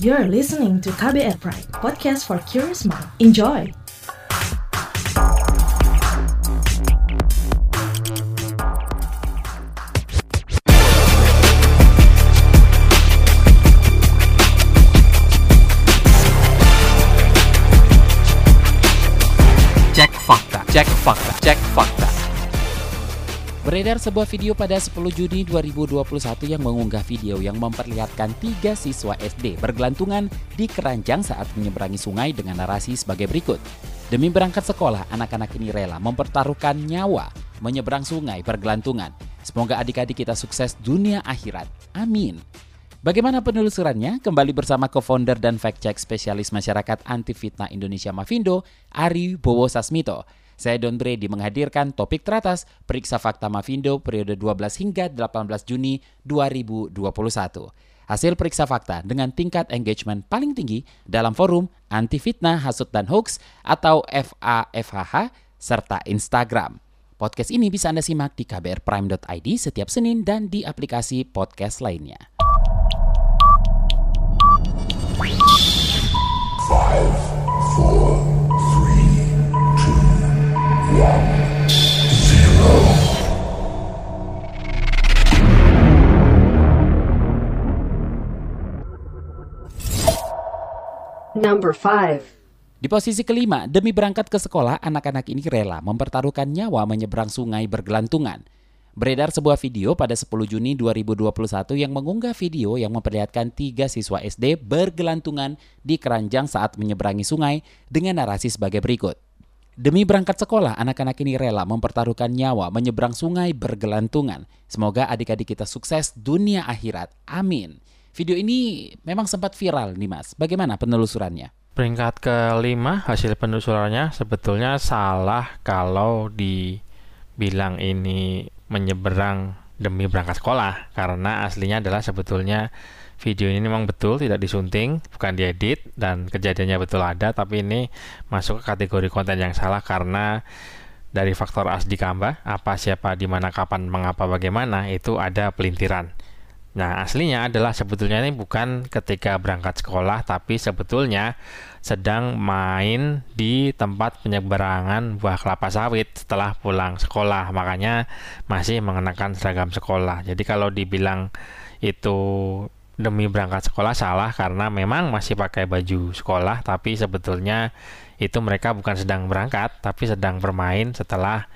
You're listening to KBR Pride, podcast for curious mind. Enjoy! Cek Fakta, Cek Fakta, Cek Fakta. Beredar sebuah video pada 10 Juni 2021 yang mengunggah video yang memperlihatkan 3 siswa SD bergelantungan di keranjang saat menyeberangi sungai dengan narasi sebagai berikut. Demi berangkat sekolah, anak-anak ini rela mempertaruhkan nyawa menyeberang sungai bergelantungan. Semoga adik-adik kita sukses dunia akhirat. Amin. Bagaimana penelusurannya? Kembali bersama co-founder dan fact-check spesialis masyarakat anti-fitnah Indonesia Mafindo, Aribowo Sasmito. Saya Don Brady menghadirkan topik teratas Periksa Fakta Mafindo periode 12 hingga 18 Juni 2021. Hasil Periksa Fakta dengan tingkat engagement paling tinggi dalam forum Anti Fitnah, Hasut, dan Hoax atau FAFHH serta Instagram. Podcast ini bisa Anda simak di KBRPrime.id setiap Senin dan di aplikasi podcast lainnya. 5, 4, 3, 2, 1, 0. Number 5. Di posisi kelima, demi berangkat ke sekolah, anak-anak ini rela mempertaruhkan nyawa menyeberang sungai bergelantungan. Beredar sebuah video pada 10 Juni 2021 yang mengunggah video yang memperlihatkan 3 siswa SD bergelantungan di keranjang saat menyeberangi sungai dengan narasi sebagai berikut. Demi berangkat sekolah, anak-anak ini rela mempertaruhkan nyawa menyeberang sungai bergelantungan. Semoga adik-adik kita sukses dunia akhirat. Amin. Video ini memang sempat viral nih Mas. Bagaimana penelusurannya? Peringkat kelima hasil penelusurannya sebetulnya salah kalau dibilang ini menyeberang demi berangkat sekolah. Karena aslinya adalah sebetulnya video ini memang betul tidak disunting, bukan diedit, dan kejadiannya betul ada, tapi ini masuk ke kategori konten yang salah karena dari faktor asli kamba, apa, siapa, di mana, kapan, mengapa, bagaimana, itu ada pelintiran. Nah, aslinya adalah sebetulnya ini bukan ketika berangkat sekolah, tapi sebetulnya sedang main di tempat penyeberangan buah kelapa sawit setelah pulang sekolah, makanya masih mengenakan seragam sekolah. Jadi kalau dibilang itu demi berangkat sekolah salah karena memang masih pakai baju sekolah, tapi sebetulnya itu mereka bukan sedang berangkat, tapi sedang bermain setelah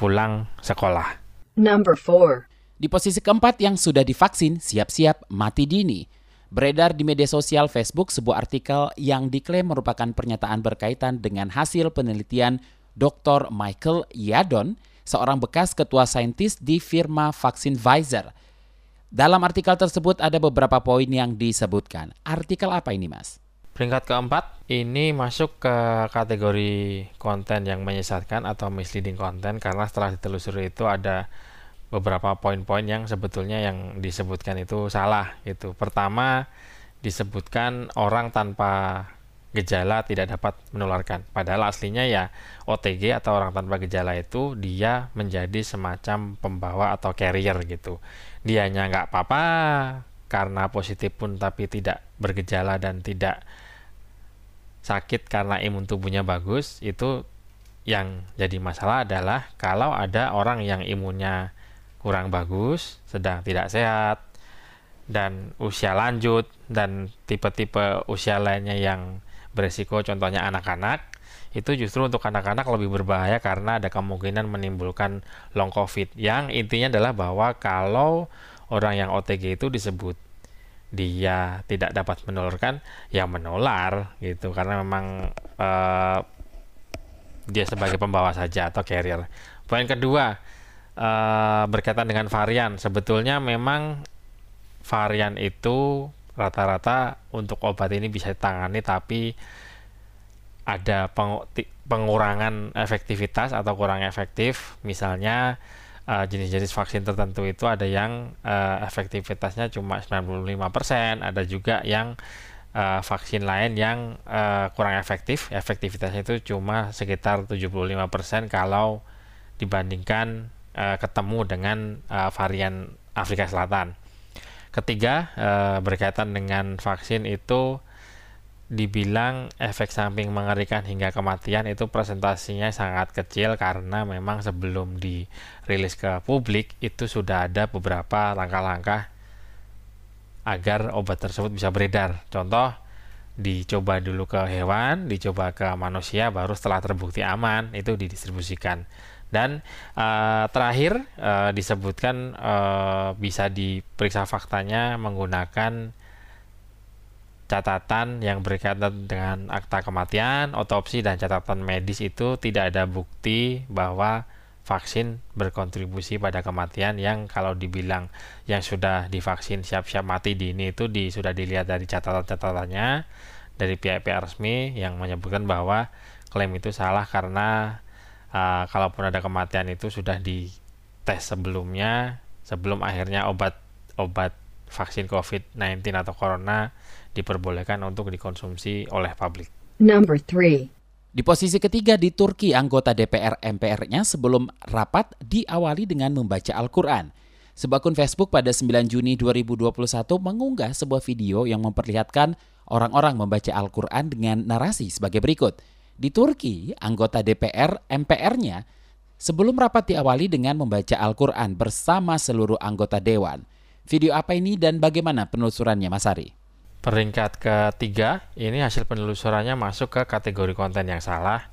pulang sekolah. Number 4. Di posisi keempat, yang sudah divaksin siap-siap mati dini. Beredar di media sosial Facebook sebuah artikel yang diklaim merupakan pernyataan berkaitan dengan hasil penelitian Dr. Michael Yadon, seorang bekas ketua saintis di firma vaksin Pfizer. Dalam artikel tersebut ada beberapa poin yang disebutkan. Artikel apa ini, Mas? Peringkat keempat, ini masuk ke kategori konten yang menyesatkan atau misleading konten karena setelah ditelusuri itu ada beberapa poin-poin yang sebetulnya yang disebutkan itu salah. Itu pertama, disebutkan orang tanpa gejala tidak dapat menularkan. Padahal aslinya ya OTG atau orang tanpa gejala itu dia menjadi semacam pembawa atau carrier gitu. Dianya nggak apa-apa karena positif pun tapi tidak bergejala dan tidak sakit karena imun tubuhnya bagus. Itu yang jadi masalah adalah kalau ada orang yang imunnya kurang bagus, sedang tidak sehat, dan usia lanjut, dan tipe-tipe usia lainnya yang beresiko, contohnya anak-anak, itu justru untuk anak-anak lebih berbahaya karena ada kemungkinan menimbulkan long covid. Yang intinya adalah bahwa kalau orang yang OTG itu disebut dia tidak dapat menularkan, ya menular gitu, karena memang dia sebagai pembawa saja atau carrier. Poin kedua berkaitan dengan varian, sebetulnya memang varian itu rata-rata untuk obat ini bisa ditangani, tapi ada pengurangan efektivitas atau kurang efektif. Misalnya jenis-jenis vaksin tertentu itu ada yang efektivitasnya cuma 95%, ada juga yang vaksin lain yang kurang efektif, efektivitasnya itu cuma sekitar 75% kalau dibandingkan ketemu dengan varian Afrika Selatan. Ketiga, berkaitan dengan vaksin itu dibilang efek samping mengerikan hingga kematian itu presentasinya sangat kecil karena memang sebelum dirilis ke publik itu sudah ada beberapa langkah-langkah agar obat tersebut bisa beredar. Contoh, dicoba dulu ke hewan, dicoba ke manusia, baru setelah terbukti aman itu didistribusikan. Dan terakhir disebutkan bisa diperiksa faktanya menggunakan catatan yang berkaitan dengan akta kematian, otopsi, dan catatan medis itu tidak ada bukti bahwa vaksin berkontribusi pada kematian yang kalau dibilang yang sudah divaksin siap-siap mati dini itu sudah dilihat dari catatan-catatannya dari pihak-pihak resmi yang menyebutkan bahwa klaim itu salah karena kalaupun ada kematian itu sudah dites sebelum akhirnya obat vaksin COVID-19 atau corona diperbolehkan untuk dikonsumsi oleh publik. Number 3. Di posisi ketiga di Turki, anggota DPR MPR-nya sebelum rapat diawali dengan membaca Al-Quran. Sebuah akun Facebook pada 9 Juni 2021 mengunggah sebuah video yang memperlihatkan orang-orang membaca Al-Quran dengan narasi sebagai berikut. Di Turki, anggota DPR MPR-nya sebelum rapat diawali dengan membaca Al-Quran bersama seluruh anggota dewan. Video apa ini dan bagaimana penelusurannya, Mas Ari? Peringkat ketiga, ini hasil penelusurannya masuk ke kategori konten yang salah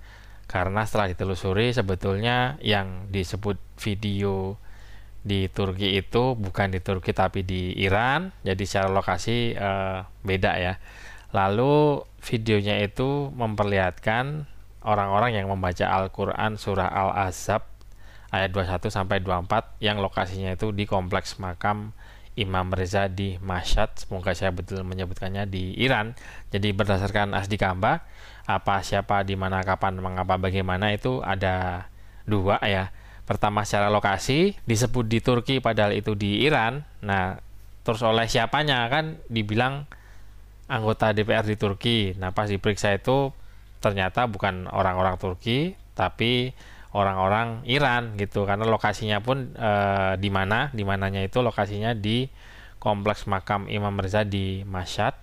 karena setelah ditelusuri sebetulnya yang disebut video di Turki itu bukan di Turki tapi di Iran, jadi secara lokasi beda ya. Lalu videonya itu memperlihatkan orang-orang yang membaca Al-Quran surah Al-Ahzab ayat 21-24 yang lokasinya itu di kompleks makam Imam Reza di Mashhad, semoga saya betul menyebutkannya, di Iran. Jadi berdasarkan Asdikamba, apa, siapa, di mana, kapan, mengapa, bagaimana itu ada dua ya. Pertama secara lokasi disebut di Turki padahal itu di Iran. Nah, terus oleh siapanya kan dibilang anggota DPR di Turki. Nah, pas diperiksa itu ternyata bukan orang-orang Turki tapi orang-orang Iran gitu, karena lokasinya pun dimananya itu lokasinya di kompleks makam Imam Reza di Mashhad,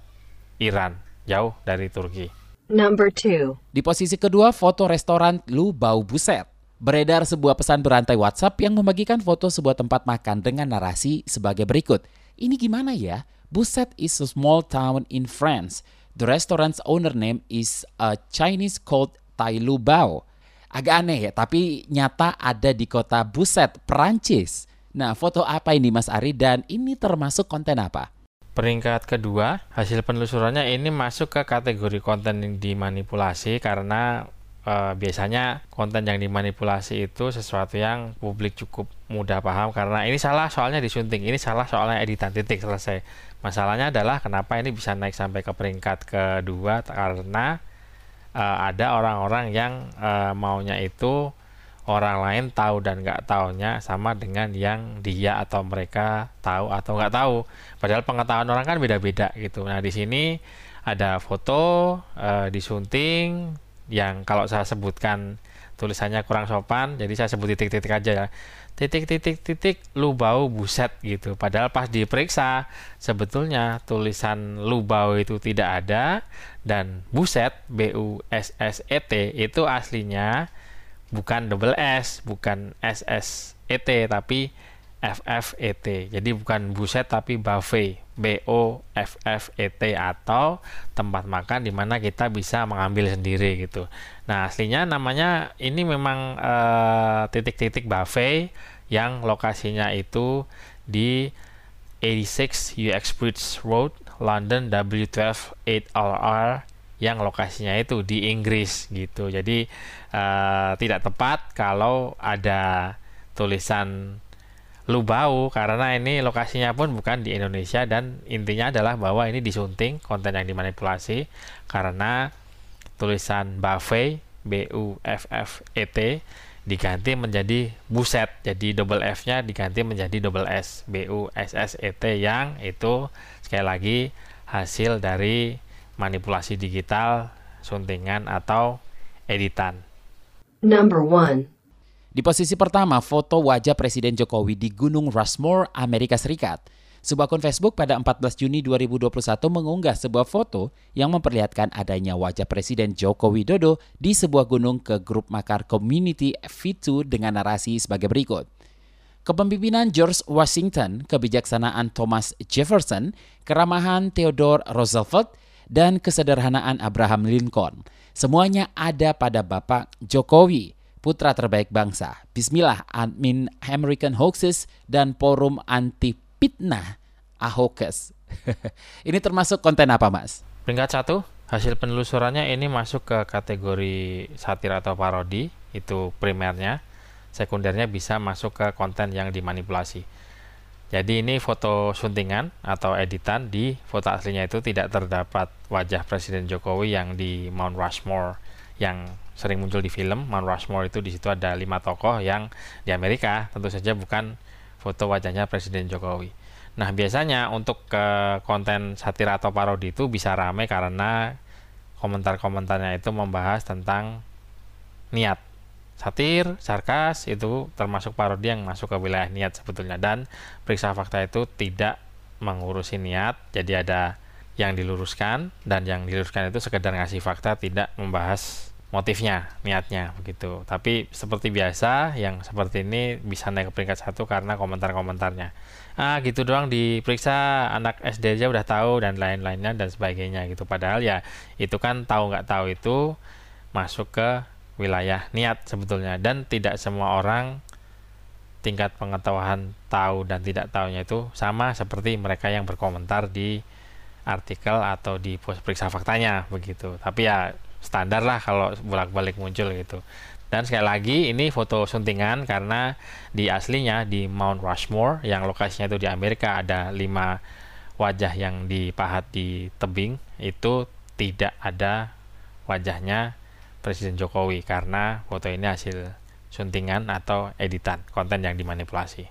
Iran, jauh dari Turki. Number 2. Di posisi kedua, foto restoran Lubau Buset. Beredar sebuah pesan berantai WhatsApp yang membagikan foto sebuah tempat makan dengan narasi sebagai berikut. Ini gimana ya? Buset is a small town in France. The restaurant's owner name is a Chinese called Tai Lubao. Agak aneh ya, tapi nyata ada di kota Buset, Perancis. Nah, foto apa ini Mas Ari dan ini termasuk konten apa? Peringkat kedua, hasil penelusurannya ini masuk ke kategori konten yang dimanipulasi karena biasanya konten yang dimanipulasi itu sesuatu yang publik cukup mudah paham karena ini salah soalnya disunting, ini salah soalnya editan, titik, selesai. Masalahnya adalah kenapa ini bisa naik sampai ke peringkat kedua karena ada orang-orang yang maunya itu orang lain tahu dan nggak tahunya sama dengan yang dia atau mereka tahu atau nggak tahu. Padahal pengetahuan orang kan beda-beda gitu. Nah, di sini ada foto disunting yang kalau saya sebutkan tulisannya kurang sopan, jadi saya sebut titik-titik aja ya. Titik-titik-titik Lubau Buset gitu. Padahal pas diperiksa sebetulnya tulisan Lubau itu tidak ada dan Buset B-U-S-S-E-T itu aslinya bukan double S, bukan S-S-E-T tapi F-F-E-T. Jadi bukan Buset tapi Buffet, B-O-F-F-E-T atau tempat makan di mana kita bisa mengambil sendiri gitu. Nah, aslinya namanya ini memang titik-titik Buffet yang lokasinya itu di 86 UX Bridge Road, London W12 8RR yang lokasinya itu di Inggris gitu. Jadi tidak tepat kalau ada tulisan Lubau karena ini lokasinya pun bukan di Indonesia dan intinya adalah bahwa ini disunting konten yang dimanipulasi karena tulisan Buffet B-U-F-F-E-T diganti menjadi Buset, jadi double F-nya diganti menjadi double S B-U-S-S-E-T yang itu sekali lagi hasil dari manipulasi digital, suntingan atau editan. Number 1. Di posisi pertama, foto wajah Presiden Jokowi di Gunung Rushmore, Amerika Serikat. Sebuah akun Facebook pada 14 Juni 2021 mengunggah sebuah foto yang memperlihatkan adanya wajah Presiden Joko Widodo di sebuah gunung ke grup makar community V2 dengan narasi sebagai berikut. Kepemimpinan George Washington, kebijaksanaan Thomas Jefferson, keramahan Theodore Roosevelt, dan kesederhanaan Abraham Lincoln. Semuanya ada pada Bapak Jokowi, putra terbaik bangsa. Bismillah, admin American Hoaxes dan forum anti Pitnah Ahokes. Ini termasuk konten apa, Mas? Peringkat 1, hasil penelusurannya ini masuk ke kategori satir atau parodi, itu primernya. Sekundernya bisa masuk ke konten yang dimanipulasi. Jadi ini foto suntingan atau editan, di foto aslinya itu tidak terdapat wajah Presiden Jokowi yang di Mount Rushmore, yang sering muncul di film. Mount Rushmore itu di situ ada 5 tokoh yang di Amerika, tentu saja bukan foto wajahnya Presiden Jokowi. Nah, biasanya untuk konten satir atau parodi itu bisa rame karena komentar-komentarnya itu membahas tentang niat. Satir, sarkas itu termasuk parodi yang masuk ke wilayah niat sebetulnya, dan periksa fakta itu tidak mengurusi niat. Jadi ada yang diluruskan, dan yang diluruskan itu sekedar ngasih fakta, tidak membahas motifnya, niatnya, begitu. Tapi seperti biasa, yang seperti ini bisa naik ke peringkat 1 karena komentar-komentarnya. Ah, gitu doang diperiksa, anak SD aja udah tahu, dan lain-lainnya, dan sebagainya, gitu. Padahal ya, itu kan tahu nggak tahu itu masuk ke wilayah niat sebetulnya. Dan tidak semua orang tingkat pengetahuan tahu dan tidak tahunya itu sama seperti mereka yang berkomentar di artikel atau di post periksa faktanya, begitu. Tapi ya, standar lah kalau bolak-balik muncul gitu. Dan sekali lagi ini foto suntingan karena di aslinya di Mount Rushmore yang lokasinya itu di Amerika ada 5 wajah yang dipahat di tebing, itu tidak ada wajahnya Presiden Jokowi karena foto ini hasil suntingan atau editan, konten yang dimanipulasi.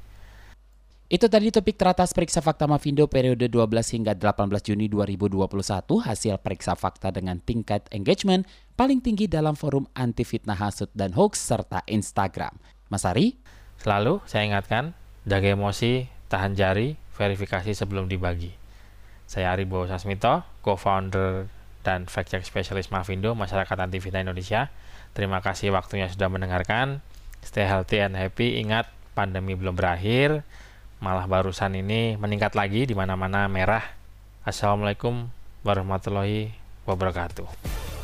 Itu tadi topik teratas Periksa Fakta Mafindo periode 12 hingga 18 Juni 2021, hasil Periksa Fakta dengan tingkat engagement paling tinggi dalam forum anti fitnah hasut dan hoax serta Instagram. Mas Ari? Selalu saya ingatkan, jaga emosi, tahan jari, verifikasi sebelum dibagi. Saya Aribowo Sasmito, co-founder dan fact check specialist Mafindo, Masyarakat Anti Fitnah Indonesia. Terima kasih waktunya sudah mendengarkan. Stay healthy and happy. Ingat, pandemi belum berakhir. Malah barusan ini meningkat lagi di mana-mana merah. Assalamualaikum warahmatullahi wabarakatuh.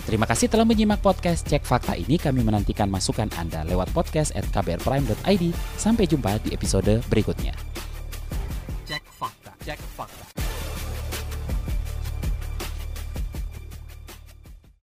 Terima kasih telah menyimak podcast Cek Fakta ini. Kami menantikan masukan Anda lewat podcast@kbrprime.id. Sampai jumpa di episode berikutnya. Cek Fakta.